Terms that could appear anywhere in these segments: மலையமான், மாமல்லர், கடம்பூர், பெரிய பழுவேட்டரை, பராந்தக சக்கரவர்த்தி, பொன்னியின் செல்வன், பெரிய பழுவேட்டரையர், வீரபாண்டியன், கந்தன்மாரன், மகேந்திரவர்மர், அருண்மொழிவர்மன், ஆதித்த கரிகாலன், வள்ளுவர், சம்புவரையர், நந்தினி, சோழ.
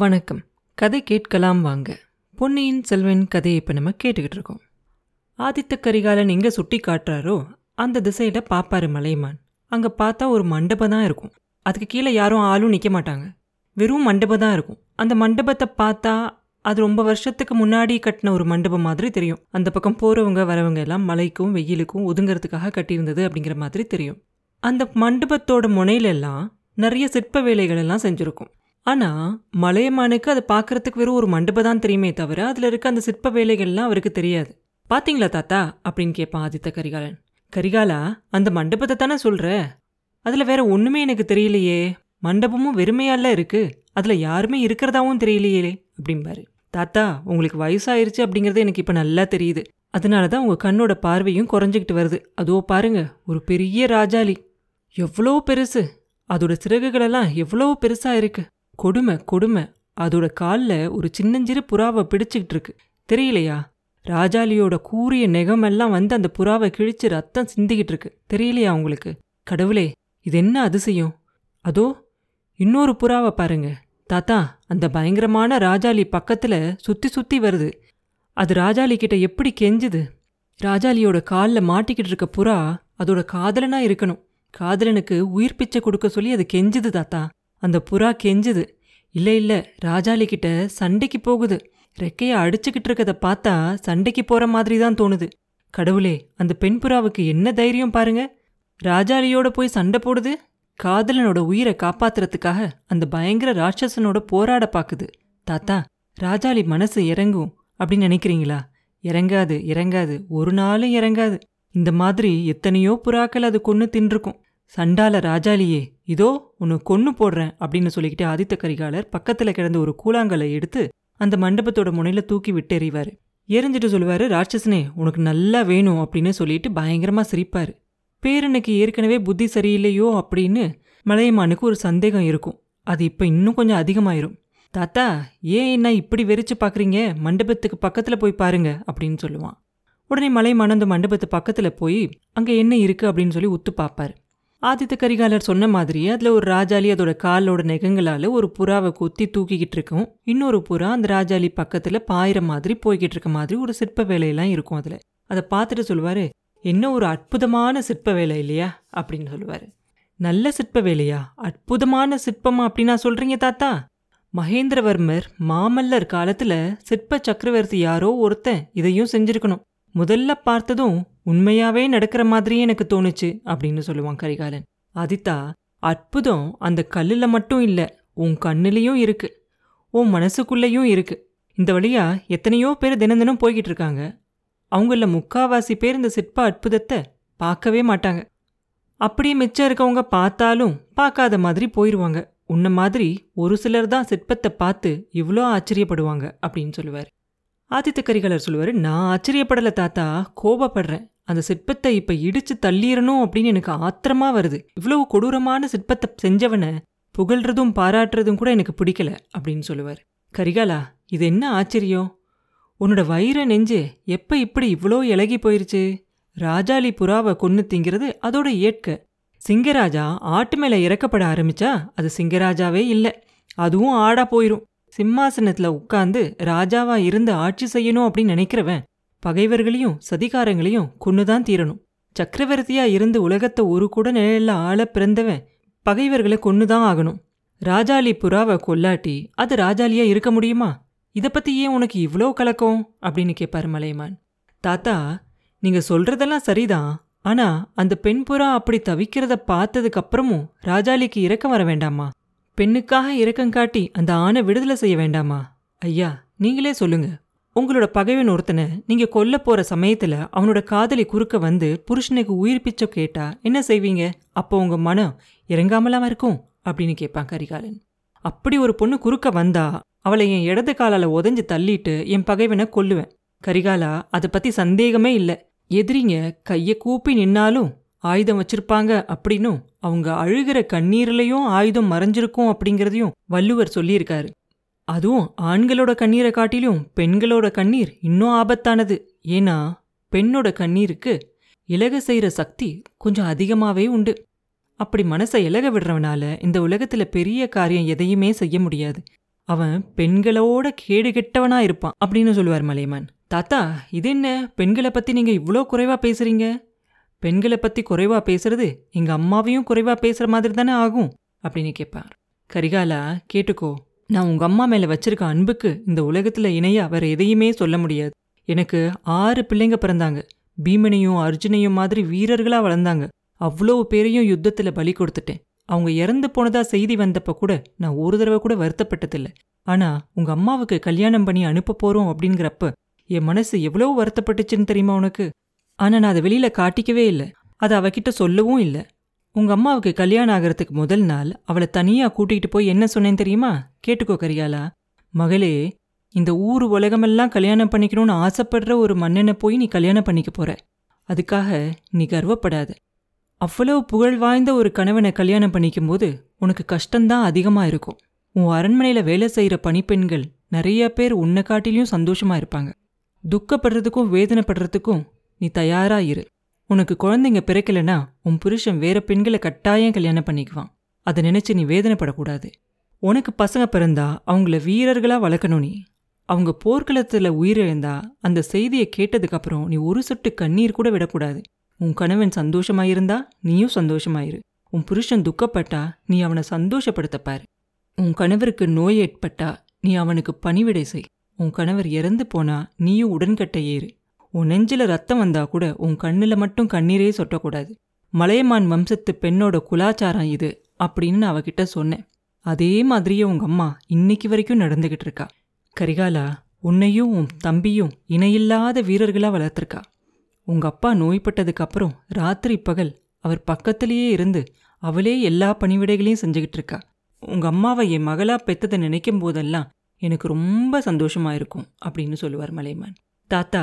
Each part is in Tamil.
வணக்கம். கதை கேட்கலாம் வாங்க. பொன்னியின் செல்வன் கதையை இப்போ நம்ம கேட்டுக்கிட்டு இருக்கோம். ஆதித்த கரிகாலன் எங்கே சுட்டி காட்டுறாரோ அந்த திசையில் பார்ப்பாரு மலையமான். அங்கே பார்த்தா ஒரு மண்டபம் தான் இருக்கும். அதுக்கு கீழே யாரும் ஆளும் நிற்க மாட்டாங்க, வெறும் மண்டபம் தான் இருக்கும். அந்த மண்டபத்தை பார்த்தா அது ரொம்ப வருஷத்துக்கு முன்னாடி கட்டின ஒரு மண்டபம் மாதிரி தெரியும். அந்த பக்கம் போகிறவங்க வரவங்க எல்லாம் மலைக்கும் வெயிலுக்கும் ஒதுங்கிறதுக்காக கட்டியிருந்தது அப்படிங்கிற மாதிரி தெரியும். அந்த மண்டபத்தோட முனையிலெல்லாம் நிறைய சிற்ப வேலைகள் எல்லாம் செஞ்சுருக்கும். ஆனால் மலையமானுக்கு அதை பார்க்குறதுக்கு வெறும் ஒரு மண்டபம் தான் தெரியுமே தவிர அதில் இருக்க அந்த சிற்ப வேலைகள்லாம் அவருக்கு தெரியாது. பார்த்தீங்களா தாத்தா அப்படின்னு கேட்பான் ஆதித்த கரிகாலன். கரிகாலா, அந்த மண்டபத்தை தானே சொல்கிற? அதில் வேற ஒன்றுமே எனக்கு தெரியலையே. மண்டபமும் வெறுமையால இருக்குது, அதில் யாருமே இருக்கிறதாவும் தெரியலையே அப்படிம்பாரு. தாத்தா, உங்களுக்கு வயசாயிருச்சு அப்படிங்கிறது எனக்கு இப்போ நல்லா தெரியுது. அதனால தான் உங்கள் கண்ணோட பார்வையும் குறைஞ்சிக்கிட்டு வருது. அதோ பாருங்க, ஒரு பெரிய ராஜாலி, எவ்வளோ பெருசு, அதோட சிறகுகளெல்லாம் எவ்வளோ பெருசாக இருக்குது. கொடுமை கொடுமை, அதோட காலில் ஒரு சின்னஞ்சிறு புறாவை பிடிச்சிக்கிட்டு இருக்கு, தெரியலையா? ராஜாலியோட கூரிய நெகமெல்லாம் வந்து அந்த புறாவை கிழிச்சு ரத்தம் சிந்திக்கிட்டு இருக்கு, தெரியலையா உங்களுக்கு? கடவுளே, இது என்ன அதிசயம்! அதோ இன்னொரு புறாவை பாருங்க தாத்தா, அந்த பயங்கரமான ராஜாலி பக்கத்தில் சுற்றி சுற்றி வருது. அது ராஜாலிக்கிட்ட எப்படி கெஞ்சுது! ராஜாலியோட காலில் மாட்டிக்கிட்டு இருக்க புறா அதோட காதலனாக இருக்கணும், காதலனுக்கு உயிர் பிச்சை கொடுக்க சொல்லி அது கெஞ்சுது தாத்தா. அந்த புறா கெஞ்சுது, இல்லை இல்லை, ராஜாலிக்கிட்ட சண்டைக்கு போகுது. ரெக்கையை அடிச்சுக்கிட்டு இருக்கதை பார்த்தா சண்டைக்கு போகிற மாதிரி தான் தோணுது. கடவுளே, அந்த பெண் புறாவுக்கு என்ன தைரியம் பாருங்க! ராஜாலியோட போய் சண்டை போடுது, காதலனோட உயிரை காப்பாத்துறதுக்காக அந்த பயங்கர ராட்சசனோட போராட பார்க்குது. தாத்தா, ராஜாலி மனசு இறங்கும் அப்படின்னு நினைக்கிறீங்களா? இறங்காது இறங்காது, ஒரு நாளும் இறங்காது. இந்த மாதிரி எத்தனையோ புறாக்கள் அது கொன்று தின்றுக்கும். சண்டால ராஜாலியே, இதோ உன்னை கொன்று போடுறேன் அப்படின்னு சொல்லிக்கிட்டு ஆதித்த கரிகாலர் பக்கத்தில் கிடந்த ஒரு கூழாங்கலை எடுத்து அந்த மண்டபத்தோட முனையில் தூக்கி விட்டு எறிவார். எரிஞ்சிட்டு சொல்லுவார், ராட்சசனே உனக்கு நல்லா வேணும் அப்படின்னு சொல்லிட்டு பயங்கரமாக சிரிப்பார். பேரனுக்கு ஏற்கனவே புத்தி சரியில்லையோ அப்படின்னு மலையமானுக்கு ஒரு சந்தேகம் இருக்கும். அது இப்போ இன்னும் கொஞ்சம் அதிகமாயிரும். தாத்தா, ஏன் என்ன இப்படி வெறிச்சு பார்க்குறீங்க? மண்டபத்துக்கு பக்கத்தில் போய் பாருங்க அப்படின்னு சொல்லுவான். உடனே மலையமான் அந்த மண்டபத்து பக்கத்தில் போய் அங்கே என்ன இருக்குது அப்படின்னு சொல்லி உத்து பார்ப்பார். ஆதித்த கரிகாலர் சொன்ன மாதிரியே அதில் ஒரு ராஜாலி அதோட காலோட நெகங்களால் ஒரு புறாவை கொத்தி தூக்கிக்கிட்டு இருக்கும். இன்னொரு புறா அந்த ராஜாலி பக்கத்தில் பாயிற மாதிரி போய்கிட்டு இருக்க மாதிரி ஒரு சிற்ப வேலையெல்லாம் இருக்கும். அதில் அதை பார்த்துட்டு சொல்லுவார், என்ன ஒரு அற்புதமான சிற்ப வேலை இல்லையா அப்படின்னு சொல்லுவார். நல்ல சிற்ப வேலையா? அற்புதமான சிற்பமா அப்படின்னா சொல்கிறீங்க தாத்தா? மகேந்திரவர்மர் மாமல்லர் காலத்தில் சிற்ப சக்கரவர்த்தி யாரோ ஒருத்தன் இதையும் செஞ்சுருக்கணும். முதல்ல பார்த்ததும் உண்மையாவே நடக்கிற மாதிரியே எனக்கு தோணுச்சு அப்படின்னு சொல்லுவான் கரிகாலன். ஆதித்தா, அற்புதம் அந்த கல்லில் மட்டும் இல்லை, உன் கண்ணிலையும் இருக்கு, உன் மனசுக்குள்ளேயும் இருக்கு. இந்த வழியா எத்தனையோ பேர் தினந்தினம் போய்கிட்டு இருக்காங்க. அவங்கள முக்காவாசி பேர் இந்த சிற்ப அற்புதத்தை பார்க்கவே மாட்டாங்க. அப்படியே மிச்சம் இருக்கவங்க பார்த்தாலும் பார்க்காத மாதிரி போயிடுவாங்க. உன்ன மாதிரி ஒரு சிலர் தான் சிற்பத்தை பார்த்து இவ்வளோ ஆச்சரியப்படுவாங்க அப்படின்னு சொல்லுவார். ஆதித்த கரிகாலர் சொல்லுவார், நான் ஆச்சரியப்படலை தாத்தா, கோபப்படுறேன். அந்த சிற்பத்தை இப்போ இடித்து தள்ளிடணும் அப்படின்னு எனக்கு ஆத்திரமாக வருது. இவ்வளவு கொடூரமான சிற்பத்தை செஞ்சவனை புகழ்றதும் பாராட்டுறதும் கூட எனக்கு பிடிக்கல அப்படின்னு சொல்லுவார். கரிகாலா, இது என்ன ஆச்சரியம்! உன்னோட வயிற நெஞ்சு எப்போ இப்படி இவ்வளோ இலகி போயிருச்சு? ராஜாலி புறாவை கொன்று திங்கிறது அதோட இயற்கை. சிங்கராஜா ஆட்டு மேலே இறக்கப்பட ஆரம்பித்தா அது சிங்கராஜாவே இல்லை, அதுவும் ஆடா போயிடும். சிம்மாசனத்தில் உட்கார்ந்து ராஜாவா இருந்து ஆட்சி செய்யணும் அப்படின்னு நினைக்கிறவன் பகைவர்களையும் சதிகாரங்களையும் கொன்னுதான் தீரணும். சக்கரவர்த்தியா இருந்து உலகத்தை ஒரு கூட நிலையில ஆள பிறந்தவன் பகைவர்களை கொன்னுதான் ஆகணும். ராஜாலி புறாவை கொல்லாட்டி அது ராஜாலியா இருக்க முடியுமா? இதை பத்தி ஏன் உனக்கு இவ்வளோ கலக்கம் அப்படின்னு கேட்பாரு மலையமான். தாத்தா, நீங்க சொல்றதெல்லாம் சரிதான், ஆனா அந்த பெண் புறா அப்படி தவிக்கிறத பார்த்ததுக்கு அப்புறமும் ராஜாலிக்கு இரக்கம் வர வேண்டாமா? பெண்ணுக்காக இரக்கம் காட்டி அந்த ஆணை விடுதலை செய்ய வேண்டாமா? ஐயா, நீங்களே சொல்லுங்க, உங்களோட பகைவன் ஒருத்தனை நீங்க கொல்ல போற சமயத்துல அவனோட காதலி குறுக்க வந்து புருஷனுக்கு உயிர் பிச்சை கேட்டா என்ன செய்வீங்க? அப்போ உங்க மனம் இறங்காமலாம் இருக்கும் அப்படின்னு கேட்பான் கரிகாலன். அப்படி ஒரு பொண்ணு குறுக்க வந்தா அவளை என் இடது காலால உதஞ்சு தள்ளிட்டு என் பகைவனை கொல்லுவேன். கரிகாலா, அதை பத்தி சந்தேகமே இல்லை. எதிரிங்க கையை கூப்பி நின்னாலும் ஆயுதம் வச்சிருப்பாங்க அப்படின்னும் அவங்க அழுகிற கண்ணீர்லையும் ஆயுதம் மறைஞ்சிருக்கும் அப்படிங்கிறதையும் வள்ளுவர் சொல்லியிருக்காரு. அதுவும் ஆண்களோட கண்ணீரை காட்டிலும் பெண்களோட கண்ணீர் இன்னும் ஆபத்தானது. ஏன்னா பெண்ணோட கண்ணீருக்கு இலக செய்கிற சக்தி கொஞ்சம் அதிகமாகவே உண்டு. அப்படி மனசை இலக விடுறவனால இந்த உலகத்தில் பெரிய காரியம் எதையுமே செய்ய முடியாது. அவன் பெண்களோட கேடு கெட்டவனா இருப்பான் அப்படின்னு சொல்லுவார் மலையமான். தாத்தா, இது என்ன பெண்களை பற்றி நீங்கள் இவ்வளோ குறைவாக பேசுகிறீங்க? பெண்களை பற்றி குறைவாக பேசுறது எங்கள் அம்மாவையும் குறைவாக பேசுகிற மாதிரி தானே ஆகும் அப்படின்னு கேட்பார். கரிகாலா, கேட்டுக்கோ, நான் உங்கள் அம்மா மேலே வச்சிருக்க அன்புக்கு இந்த உலகத்தில் இணையாக வேறு எதையுமே சொல்ல முடியாது. எனக்கு 6 பிள்ளைங்க பிறந்தாங்க. பீமனையும் அர்ஜுனையும் மாதிரி வீரர்களாக வளர்ந்தாங்க. அவ்வளோ பேரையும் யுத்தத்தில் பலி கொடுத்துட்டேன். அவங்க இறந்து போனதாக செய்தி வந்தப்போ கூட நான் ஒரு தடவை கூட வருத்தப்பட்டதில்லை. ஆனால் உங்கள் அம்மாவுக்கு கல்யாணம் பண்ணி அனுப்ப போகிறோம் அப்படிங்கிறப்ப என் மனசு எவ்வளோ வருத்தப்பட்டுச்சுன்னு தெரியுமா உனக்கு? ஆனால் நான் அதை வெளியில் காட்டிக்கவே இல்லை, அதை அவகிட்ட சொல்லவும் இல்லை. உங்கள் அம்மாவுக்கு கல்யாணம் ஆகிறதுக்கு முதல் நாள் அவளை தனியாக கூட்டிகிட்டு போய் என்ன சொன்னேன்னு தெரியுமா? கேட்டுக்கோ கரிகாலா. மகளே, இந்த ஊர் உலகமெல்லாம் கல்யாணம் பண்ணிக்கணும்னு ஆசைப்படுற ஒரு மன்னனை போய் நீ கல்யாணம் பண்ணிக்க போகிற. அதுக்காக நீ கர்வப்படாத. அவ்வளோ புகழ் வாய்ந்த ஒரு கணவனை கல்யாணம் பண்ணிக்கும்போது உனக்கு கஷ்டம்தான் அதிகமாக இருக்கும். உன் அரண்மனையில் வேலை செய்கிற பணிப்பெண்கள் நிறைய பேர் உன்னை காட்டிலையும் சந்தோஷமாக இருப்பாங்க. துக்கப்படுறதுக்கும் வேதனைப்படுறதுக்கும் நீ தயாராக இரு. உனக்கு குழந்தைங்க பிறக்கலைன்னா உன் புருஷன் வேறு பெண்களை கட்டாயம் கல்யாணம் பண்ணிக்குவான். அதை நினச்சி நீ வேதனைப்படக்கூடாது. உனக்கு பசங்க பிறந்தா அவங்கள வீரர்களாக வளர்க்கணும். நீ அவங்க போர்க்களத்தில் உயிரிழந்தா அந்த செய்தியை கேட்டதுக்கப்புறம் நீ ஒரு சொட்டு கண்ணீர் கூட விடக்கூடாது. உன் கணவன் சந்தோஷமாயிருந்தா நீயும் சந்தோஷமாயிரு. உன் புருஷன் துக்கப்பட்டா நீ அவனை சந்தோஷப்படுத்தப்பாரு. உன் கணவருக்கு நோய் ஏற்பட்டா நீ அவனுக்கு பணிவிடை செய். உன் கணவர் இறந்து போனா நீயும் உடன்கட்டை ஏறு. உன் நெஞ்சில் ரத்தம் வந்தா கூட உன் கண்ணில் மட்டும் கண்ணீரே சொட்டக்கூடாது. மலையமான் வம்சத்து பெண்ணோட குலாச்சாரம் இது அப்படின்னு நான் அவகிட்ட சொன்னேன். அதே மாதிரியே உங்க அம்மா இன்னைக்கு வரைக்கும் நடந்துகிட்டு இருக்கா. கரிகாலா, உன்னையும் உன் தம்பியும் இணையில்லாத வீரர்களாக வளர்த்துருக்கா. உங்கள் அப்பா நோய்பட்டதுக்கப்புறம் ராத்திரி பகல் அவர் பக்கத்திலேயே இருந்து அவளே எல்லா பணிவிடைகளையும் செஞ்சுக்கிட்டு இருக்கா. உங்கள் அம்மாவை என் மகளாக பெற்றதை நினைக்கும் போதெல்லாம் எனக்கு ரொம்ப சந்தோஷமாக இருக்கும் அப்படின்னு சொல்லுவார் மலையமான். தாத்தா,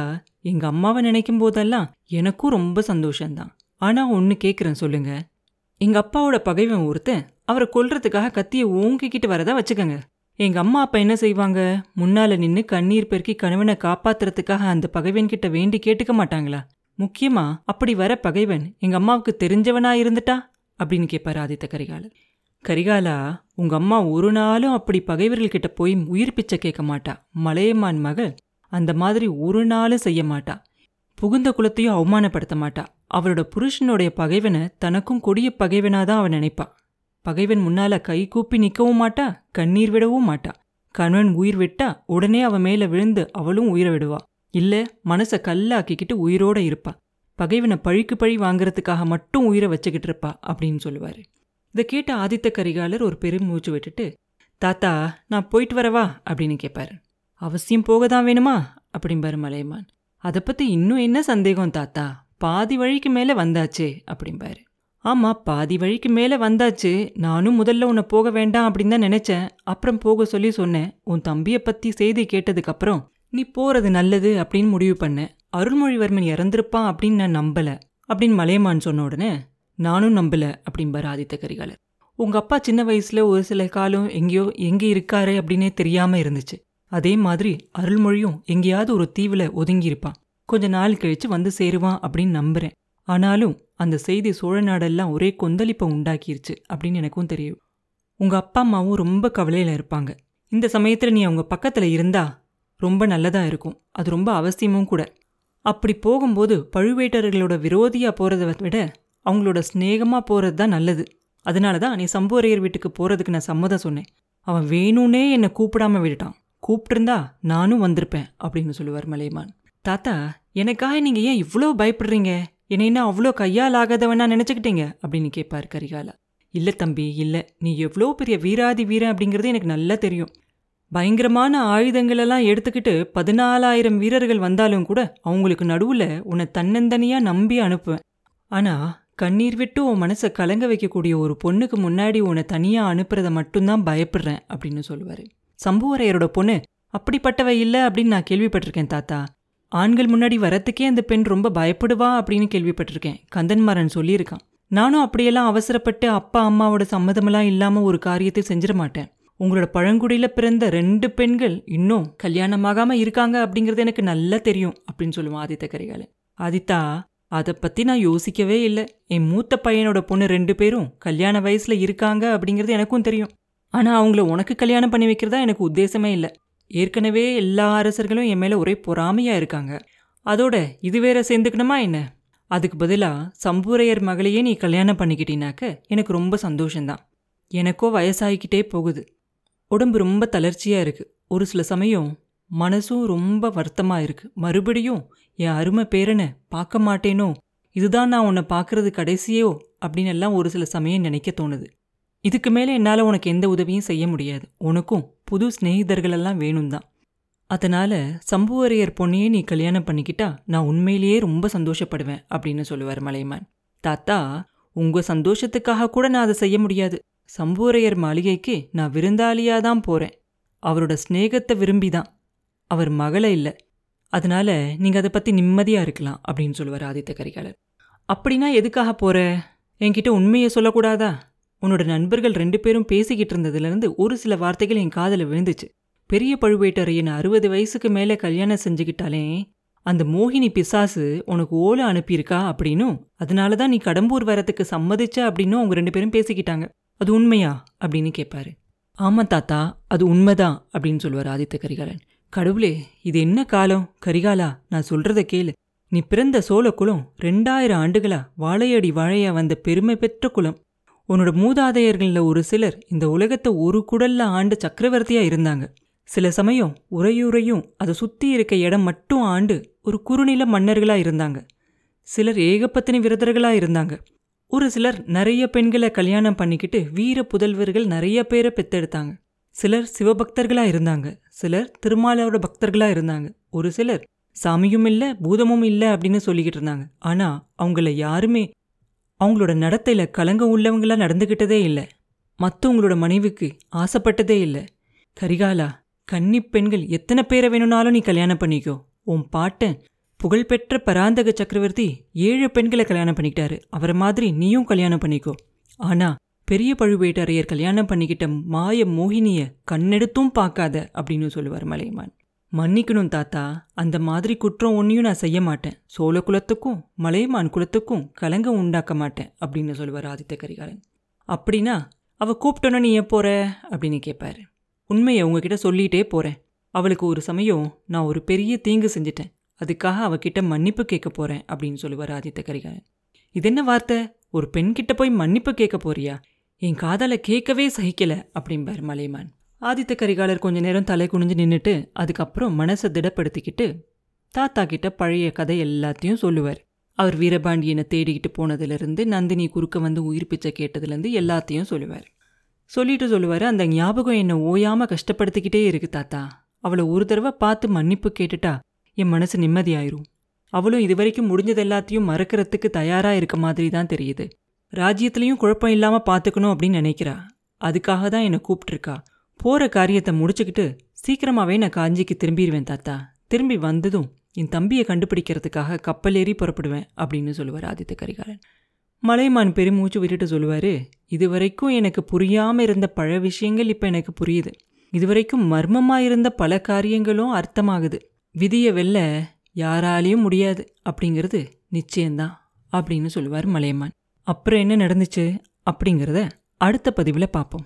எங்கள் அம்மாவை நினைக்கும் போதெல்லாம் எனக்கும் ரொம்ப சந்தோஷம்தான். ஆனால் ஒன்று கேட்குறேன், சொல்லுங்க. எங்கள் அப்பாவோட பகைவன் ஒருத்தன் அவரை கொல்றதுக்காக கத்தியை ஓங்கிக்கிட்டு வரதா வச்சுக்கோங்க. எங்கள் அம்மா அப்பா என்ன செய்வாங்க? முன்னால் நின்று கண்ணீர் பெருக்கி கணவனை காப்பாற்றுறதுக்காக அந்த பகைவன்கிட்ட வேண்டி கேட்டுக்க மாட்டாங்களா? முக்கியமாக அப்படி வர பகைவன் எங்கள் அம்மாவுக்கு தெரிஞ்சவனா இருந்துட்டா அப்படின்னு கேட்பார் ஆதித்த கரிகாலன். கரிகாலா, உங்கள் அம்மா ஒரு நாளும் அப்படி பகைவர்கள்கிட்ட போய் உயிர் பிச்சை கேட்க மாட்டா. மலையமான் மகள் அந்த மாதிரி ஒரு நாளும் செய்ய மாட்டா. புகுந்த குலத்தையும் அவமானப்படுத்த மாட்டா. அவளோட புருஷனுடைய பகைவனை தனக்கும் கொடிய பகைவனாதான் அவன் நினைப்பா. பகைவன் முன்னால் கை கூப்பி நிற்கவும் மாட்டா, கண்ணீர் விடவும் மாட்டா. கணவன் உயிர் விட்டா உடனே அவன் மேலே விழுந்து அவளும் உயிரை விடுவா. இல்லை, மனசை கல்லாக்கிக்கிட்டு உயிரோடு இருப்பா. பகைவனை பழிக்கு பழி வாங்கிறதுக்காக மட்டும் உயிரை வச்சுக்கிட்டு இருப்பா அப்படின்னு சொல்லுவார். இதை கேட்ட ஆதித்த கரிகாலர் ஒரு பெரும் மூச்சு விட்டுட்டு, தாத்தா நான் போயிட்டு வரவா அப்படின்னு கேட்பாரு. அவசியம் போக தான் வேணுமா அப்படிம்பாரு மலையமான். அதை பற்றி இன்னும் என்ன சந்தேகம் தாத்தா? பாதி வழிக்கு மேலே வந்தாச்சே அப்படிம்பாரு. ஆமாம், பாதி வழிக்கு மேலே வந்தாச்சு. நானும் முதல்ல உன்னை போக வேண்டாம் அப்படின்னு தான் நினச்சேன். அப்புறம் போக சொல்லி சொன்னேன். உன் தம்பியை பற்றி செய்தி கேட்டதுக்கப்புறம் நீ போகிறது நல்லது அப்படின்னு முடிவு பண்ணேன். அருண்மொழிவர்மன் இறந்துருப்பான் அப்படின்னு நான் நம்பலை அப்படின்னு மலையமான் சொன்ன உடனே, நானும் நம்பலை அப்படின்பார் ஆதித்த கரிகாலர். உங்கள் அப்பா சின்ன வயசில் ஒரு சில காலம் எங்கே இருக்காரு அப்படின்னே தெரியாமல் இருந்துச்சு. அதே மாதிரி அருள்மொழியும் எங்கேயாவது ஒரு தீவில் ஒதுங்கியிருப்பான். கொஞ்ச நாள் கழித்து வந்து சேருவான் அப்படின்னு நம்புகிறேன். ஆனாலும் அந்த செய்தி சோழ நாடெல்லாம் ஒரே கொந்தளிப்பை உண்டாக்கிருச்சு அப்படின்னு எனக்கும் தெரியும். உங்கள் அப்பா அம்மாவும் ரொம்ப கவலையில் இருப்பாங்க. இந்த சமயத்தில் நீ அவங்க பக்கத்தில் இருந்தால் ரொம்ப நல்லதாக இருக்கும். அது ரொம்ப அவசியமும் கூட. அப்படி போகும்போது பழுவேட்டர்களோட விரோதியாக போகிறத விட அவங்களோட ஸ்நேகமாக போகிறது தான் நல்லது. அதனால தான் நீ சம்புவரையர் வீட்டுக்கு போகிறதுக்கு நான் சம்மதம் சொன்னேன். அவன் வேணும்னே என்னை கூப்பிடாமல் விட்டுட்டான். கூப்பிட்டுருந்தா நானும் வந்திருப்பேன் அப்படின்னு சொல்லுவார் மலையமான். தாத்தா, எனக்காக நீங்கள் ஏன் இவ்வளோ பயப்படுறீங்க? என்னைன்னா அவ்வளோ கையால் ஆகாதவனா நினச்சிக்கிட்டீங்க அப்படின்னு கேட்பார் கரிகாலா. இல்லை தம்பி, இல்லை. நீ எவ்வளோ பெரிய வீராதி வீரன் அப்படிங்கிறது எனக்கு நல்லா தெரியும். பயங்கரமான ஆயுதங்களெல்லாம் எடுத்துக்கிட்டு 14,000 வீரர்கள் வந்தாலும் கூட அவங்களுக்கு நடுவில் உன்னை தன்னந்தனியாக நம்பி அனுப்புவேன். ஆனால் கண்ணீர் விட்டு உன் மனசை கலங்க வைக்கக்கூடிய ஒரு பொண்ணுக்கு முன்னாடி உன்னை தனியாக அனுப்புறதை மட்டும்தான் பயப்படுறேன் அப்படின்னு சொல்லுவார். சம்புவரையரோட பொண்ணு அப்படிப்பட்டவை இல்லை அப்படின்னு நான் கேள்விப்பட்டிருக்கேன் தாத்தா. ஆண்கள் முன்னாடி வரத்துக்கே அந்த பெண் ரொம்ப பயப்படுவா அப்படின்னு கேள்விப்பட்டிருக்கேன். கந்தன்மாரன் சொல்லியிருக்கான். நானும் அப்படியெல்லாம் அவசரப்பட்டு அப்பா அம்மாவோட சம்மதமெல்லாம் இல்லாமல் ஒரு காரியத்தை செஞ்சிட மாட்டேன். உங்களோட பழங்குடியில் பிறந்த 2 பெண்கள் இன்னும் கல்யாணமாகாமல் இருக்காங்க அப்படிங்கிறது எனக்கு நல்லா தெரியும் அப்படின்னு சொல்லுவான் ஆதித்த கரிகாலன். ஆதித்தா, அதை பற்றி நான் யோசிக்கவே இல்லை. என் மூத்த பையனோட பொண்ணு 2 பேரும் கல்யாண வயசில் இருக்காங்க அப்படிங்கிறது எனக்கும் தெரியும். ஆனால் அவங்கள உனக்கு கல்யாணம் பண்ணி வைக்கிறதா எனக்கு உத்தேசமே இல்லை. ஏற்கனவே எல்லா அரசர்களும் என் மேலே ஒரே பொறாமையாக இருக்காங்க. அதோட இது வேற சேர்ந்துக்கணுமா என்ன? அதுக்கு பதிலாக சம்புவரையர் மகளையே நீ கல்யாணம் பண்ணிக்கிட்டீனாக்க எனக்கு ரொம்ப சந்தோஷந்தான். எனக்கோ வயசாகிக்கிட்டே போகுது, உடம்பு ரொம்ப தளர்ச்சியாக இருக்குது, ஒரு சில சமயம் மனசும் ரொம்ப வருத்தமாக இருக்குது. மறுபடியும் என் அருமை பேரனை பார்க்க மாட்டேனோ, இதுதான் நான் உன்னை பார்க்குறது கடைசியோ அப்படின்னு எல்லாம் ஒரு சில சமயம் நினைக்க தோணுது. இதுக்கு மேலே என்னால் உனக்கு எந்த உதவியும் செய்ய முடியாது. உனக்கும் புது ஸ்நேகிதர்களெல்லாம் வேணும் தான். அதனால் சம்புவரையர் பொண்ணையே நீ கல்யாணம் பண்ணிக்கிட்டா நான் உண்மையிலேயே ரொம்ப சந்தோஷப்படுவேன் அப்படின்னு சொல்லுவார் மலையமான். தாத்தா, உங்கள் சந்தோஷத்துக்காக கூட நான் அதை செய்ய முடியாது. சம்புவரையர் மாளிகைக்கு நான் விருந்தாளியாக தான் போகிறேன். அவரோட ஸ்நேகத்தை விரும்பி தான், அவர் மகளை இல்லை. அதனால் நீங்கள் அதை பற்றி நிம்மதியாக இருக்கலாம் அப்படின்னு சொல்லுவார் ஆதித்த கரிகாலன். அப்படின்னா எதுக்காக போகிற? என்கிட்ட உண்மையை சொல்லக்கூடாதா? உன்னோட நண்பர்கள் 2 பேரும் பேசிக்கிட்டு இருந்ததுலேருந்து ஒரு சில வார்த்தைகள் என் காதில் விழுந்துச்சு. பெரிய பழுவேட்டரையன் 60 வயசுக்கு மேலே கல்யாணம் செஞ்சுக்கிட்டாலே அந்த மோகினி பிசாசு உனக்கு ஓலை அனுப்பியிருக்கா அப்படின்னும், அதனால தான் நீ கடம்பூர் வரத்துக்கு சம்மதிச்ச அப்படின்னும் அவங்க 2 பேரும் பேசிக்கிட்டாங்க. அது உண்மையா அப்படின்னு கேட்பாரு. ஆமாம் தாத்தா, அது உண்மைதான் அப்படின்னு சொல்லுவார் ஆதித்த கரிகாலன். கடவுளே, இது என்ன காலம்? கரிகாலா, நான் சொல்கிறத கேளு. நீ பிறந்த சோழ குலம் 2000 ஆண்டுகளா வாழையடி வாழையா வந்த பெருமை பெற்ற குலம். உன்னோட மூதாதையர்களில் ஒரு சிலர் இந்த உலகத்தை ஒரு குடல்ல ஆண்டு சக்கரவர்த்தியாக இருந்தாங்க. சில சமயம் உரையுறையும் அதை சுற்றி இருக்க இடம் மட்டும் ஆண்டு ஒரு குறுநில மன்னர்களாக இருந்தாங்க. சிலர் ஏகப்பத்தினி விரதர்களாக இருந்தாங்க. ஒரு சிலர் நிறைய பெண்களை கல்யாணம் பண்ணிக்கிட்டு வீர புதல்வர்கள் நிறைய பேரை பெற்றெடுத்தாங்க. சிலர் சிவபக்தர்களாக இருந்தாங்க, சிலர் திருமாலோட பக்தர்களாக இருந்தாங்க, ஒரு சிலர் சாமியும் இல்லை பூதமும் இல்லை அப்படின்னு சொல்லிக்கிட்டு இருந்தாங்க. ஆனால் அவங்கள யாருமே அவங்களோட நடத்தையில் கலங்க உள்ளவங்களாக நடந்துக்கிட்டதே இல்லை, மற்றவங்களோட மனைவிக்கு ஆசைப்பட்டதே இல்லை. கரிகாலா, கன்னி பெண்கள் எத்தனை பேரை வேணும்னாலும் நீ கல்யாணம் பண்ணிக்கோ. உன் பாட்டன் புகழ்பெற்ற பராந்தக சக்கரவர்த்தி 7 பெண்களை கல்யாணம் பண்ணிக்கிட்டாரு. அவரை மாதிரி நீயும் கல்யாணம் பண்ணிக்கோ. ஆனால் பெரிய பழுவேட்டரையர் கல்யாணம் பண்ணிக்கிட்ட மாய மோகினியை கண்ணெடுத்தும் பார்க்காத அப்படின்னு சொல்லுவார் மலையமான். மன்னிக்கணும் தாத்தா, அந்த மாதிரி குற்றம் ஒன்றையும் நான் செய்ய மாட்டேன். சோழ குலத்துக்கும் மலையமான் குலத்துக்கும் கலங்க உண்டாக்க மாட்டேன் அப்படின்னு சொல்லுவார் ஆதித்த கரிகாலன். அப்படின்னா அவள் கூப்பிட்டோன்னு நீ ஏன் போகிற அப்படின்னு கேட்பாரு. உண்மையை உங்ககிட்ட சொல்லிகிட்டே போகிறேன். அவளுக்கு ஒரு சமயம் நான் ஒரு பெரிய தீங்கு செஞ்சிட்டேன். அதுக்காக அவகிட்ட மன்னிப்பு கேட்க போகிறேன் அப்படின்னு சொல்லுவார் ஆதித்த கரிகாலன். இது என்ன வார்த்தை? ஒரு பெண்கிட்ட போய் மன்னிப்பு கேட்க போறியா? என் காதால் கேட்கவே சகிக்கலை அப்படிம்பார் மலையமான். ஆதித்த கரிகாலர் கொஞ்ச நேரம் தலை குனிஞ்சு நின்றுட்டு அதுக்கப்புறம் மனசை திடப்படுத்திக்கிட்டு தாத்தா கிட்ட பழைய கதை எல்லாத்தையும் சொல்லுவார். அவர் வீரபாண்டியனை தேடிக்கிட்டு போனதுலேருந்து நந்தினி குறுக்க வந்து உயிர் பிச்சை கேட்டதுலேருந்து எல்லாத்தையும் சொல்லுவார். சொல்லுவார், அந்த ஞாபகம் என்னை ஓயாமல் கஷ்டப்படுத்திக்கிட்டே இருக்கு தாத்தா. அவளை ஒரு தடவை பார்த்து மன்னிப்பு கேட்டுட்டா என் மனசு நிம்மதியாயிரும். அவளும் இதுவரைக்கும் முடிஞ்சது எல்லாத்தையும் மறக்கிறதுக்கு தயாராக இருக்க மாதிரி தான் தெரியுது. ராஜ்யத்துலேயும் குழப்பம் இல்லாமல் பார்த்துக்கணும் அப்படின்னு நினைக்கிறா. அதுக்காக தான் என்னை கூப்பிட்டுருக்கா. போகிற காரியத்தை முடிச்சுக்கிட்டு சீக்கிரமாகவே நான் காஞ்சிக்கு திரும்பிடுவேன் தாத்தா. திரும்பி வந்ததும் என் தம்பியை கண்டுபிடிக்கிறதுக்காக கப்பல் ஏறி புறப்படுவேன் அப்படின்னு சொல்லுவார் ஆதித்த கரிகாலன். மலையமான் பெருமூச்சு விட்டுட்டு சொல்லுவார், இதுவரைக்கும் எனக்கு புரியாமல் இருந்த பல விஷயங்கள் இப்போ எனக்கு புரியுது. இதுவரைக்கும் மர்மமாக இருந்த பல காரியங்களும் அர்த்தமாகுது. விதியை வெல்ல யாராலையும் முடியாது அப்படிங்கிறது நிச்சயம்தான் அப்படின்னு சொல்லுவார் மலையமான். அப்புறம் என்ன நடந்துச்சு அப்படிங்கிறத அடுத்த பதிவில் பார்ப்போம்.